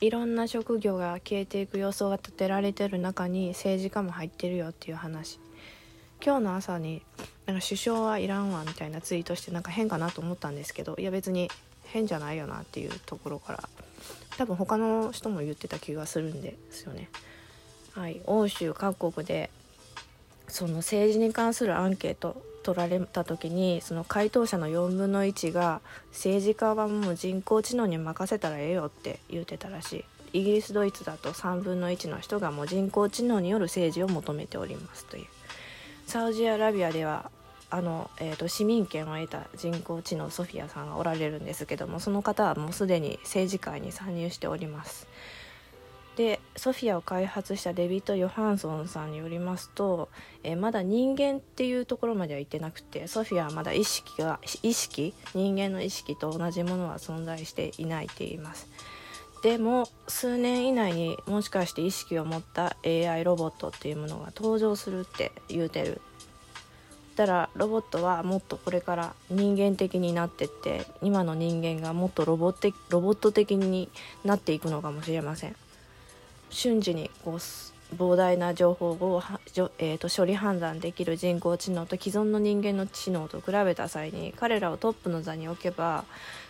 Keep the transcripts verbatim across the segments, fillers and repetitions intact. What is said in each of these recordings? いろんな職業が消えていく予想が立てられてる中に政治家も入ってるよっていう話。今日の朝になんか首相はいらんわみたいなツイートしてなんか変かなと思ったんですけど、いや別に変じゃないよなっていうところから多分他の人も言ってた気がするんですよね。はい、欧州各国でその政治に関するアンケート取られた時にその回答者のよんぶんのいちが政治家はもう人工知能に任せたらええよって言ってたらしい。イギリスドイツだとさんぶんのいちの人がもう人工知能による政治を求めておりますという。サウジアラビアではあの、えーと、市民権を得た人工知能ソフィアさんがおられるんですけども、その方はもうすでに政治界に参入しております。でソフィアを開発したデビッド・ヨハンソンさんによりますと、えー、まだ人間っていうところまでは行ってなくて、ソフィアはまだ意識が意識人間の意識と同じものは存在していないって言います。でも数年以内にもしかして意識を持った エーアイ ロボットっていうものが登場するって言うてる。だからロボットはもっとこれから人間的になってって、今の人間がもっとロボット、ロボット的になっていくのかもしれません。瞬時にこう膨大な情報を、えーと、処理判断できる人工知能と既存の人間の知能と比べた際に彼らをトップの座に置けば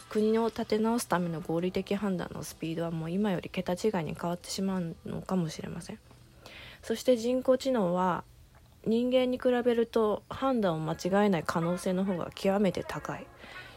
国を立て直すための合理的判断のスピードはもう今より桁違いに変わってしまうのかもしれません。そして人工知能は人間に比べると判断を間違えない可能性の方が極めて高い。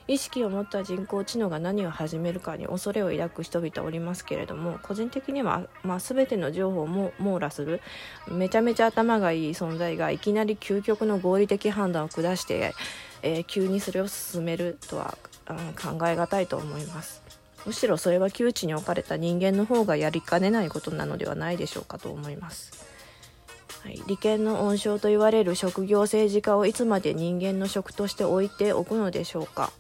意識を持った人工知能が何を始めるかに恐れを抱く人々はおりますけれども、個人的には、まあ、全ての情報を網羅するめちゃめちゃ頭がいい存在がいきなり究極の合理的判断を下して、えー、急にそれを進めるとは、うん、考え難いと思います。むしろそれは窮地に置かれた人間の方がやりかねないことなのではないでしょうかと思います。はい、利権の温床と言われる職業政治家をいつまで人間の職として置いておくのでしょうか。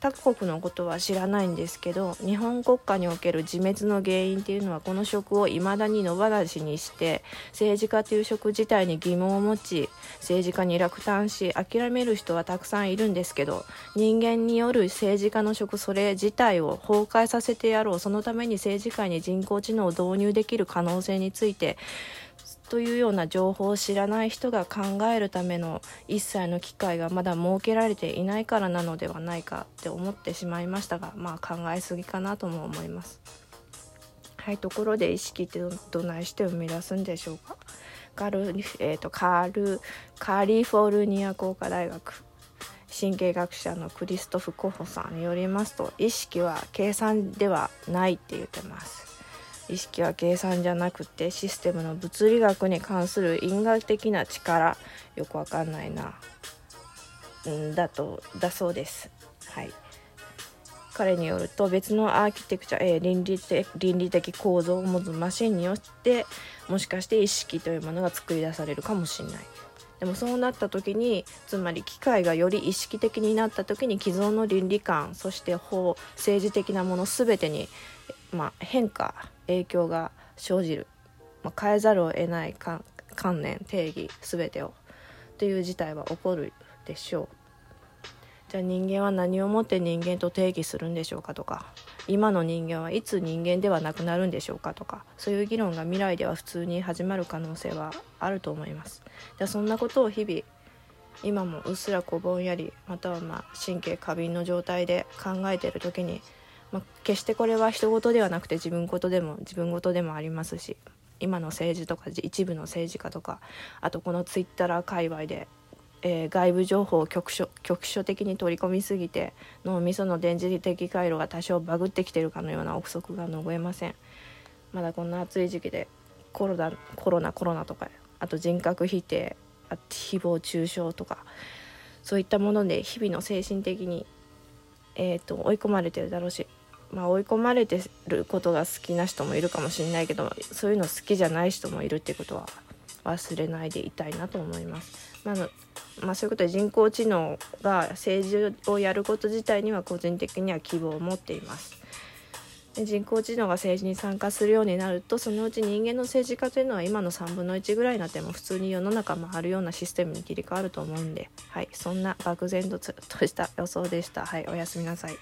他国のことは知らないんですけど、日本国家における自滅の原因っていうのはこの職を未だに野放しにして政治家という職自体に疑問を持ち政治家に落胆し諦める人はたくさんいるんですけど、人間による政治家の職それ自体を崩壊させてやろう、そのために政治界に人工知能を導入できる可能性についてというような情報を知らない人が考えるための一切の機会がまだ設けられていないからなのではないかって思ってしまいましたが、まあ考えすぎかなとも思います。はい、ところで意識ってどないして生み出すんでしょうか。カル、えーと、カル、カリフォルニア工科大学神経学者のクリストフ・コホさんによりますと、意識は計算ではないって言ってます。意識は計算じゃなくてシステムの物理学に関する因果的な力、よくわかんないな、んだとだそうです。はい、彼によると別のアーキテクチャ、えー、倫理的、倫理的構造を持つマシンによってもしかして意識というものが作り出されるかもしれない。でもそうなった時に、つまり機械がより意識的になった時に既存の倫理観、そして法、政治的なもの全てに、まあ、変化影響が生じる、まあ、変えざるを得ない観念定義全てをという事態は起こるでしょう。じゃあ人間は何をもって人間と定義するんでしょうかとか、今の人間はいつ人間ではなくなるんでしょうかとか、そういう議論が未来では普通に始まる可能性はあると思います。じゃあそんなことを日々今もうっすらこうぼんやり、またはまあ神経過敏の状態で考えている時に、まあ、決してこれは人事ではなくて自分事でも自分事でもありますし、今の政治とか一部の政治家とか、あとこのツイッター界隈で、えー、外部情報を局所、局所的に取り込みすぎて脳みその電磁的回路が多少バグってきてるかのような憶測が拭えません。まだこんな暑い時期でコロナ、コロナ、コロナとか、あと人格否定、あ誹謗中傷とか、そういったもので日々の精神的に、えーと、追い込まれてるだろうし、まあ、追い込まれてることが好きな人もいるかもしれないけど、そういうの好きじゃない人もいるってことは忘れないでいたいなと思います。まあまあ、そういうことで人工知能が政治をやること自体には個人的には希望を持っています。で人工知能が政治に参加するようになると、そのうち人間の政治家というのは今のさんぶんのいちぐらいになっても普通に世の中もあるようなシステムに切り替わると思うんで、はい、そんな漠然とした予想でした。はい、おやすみなさい。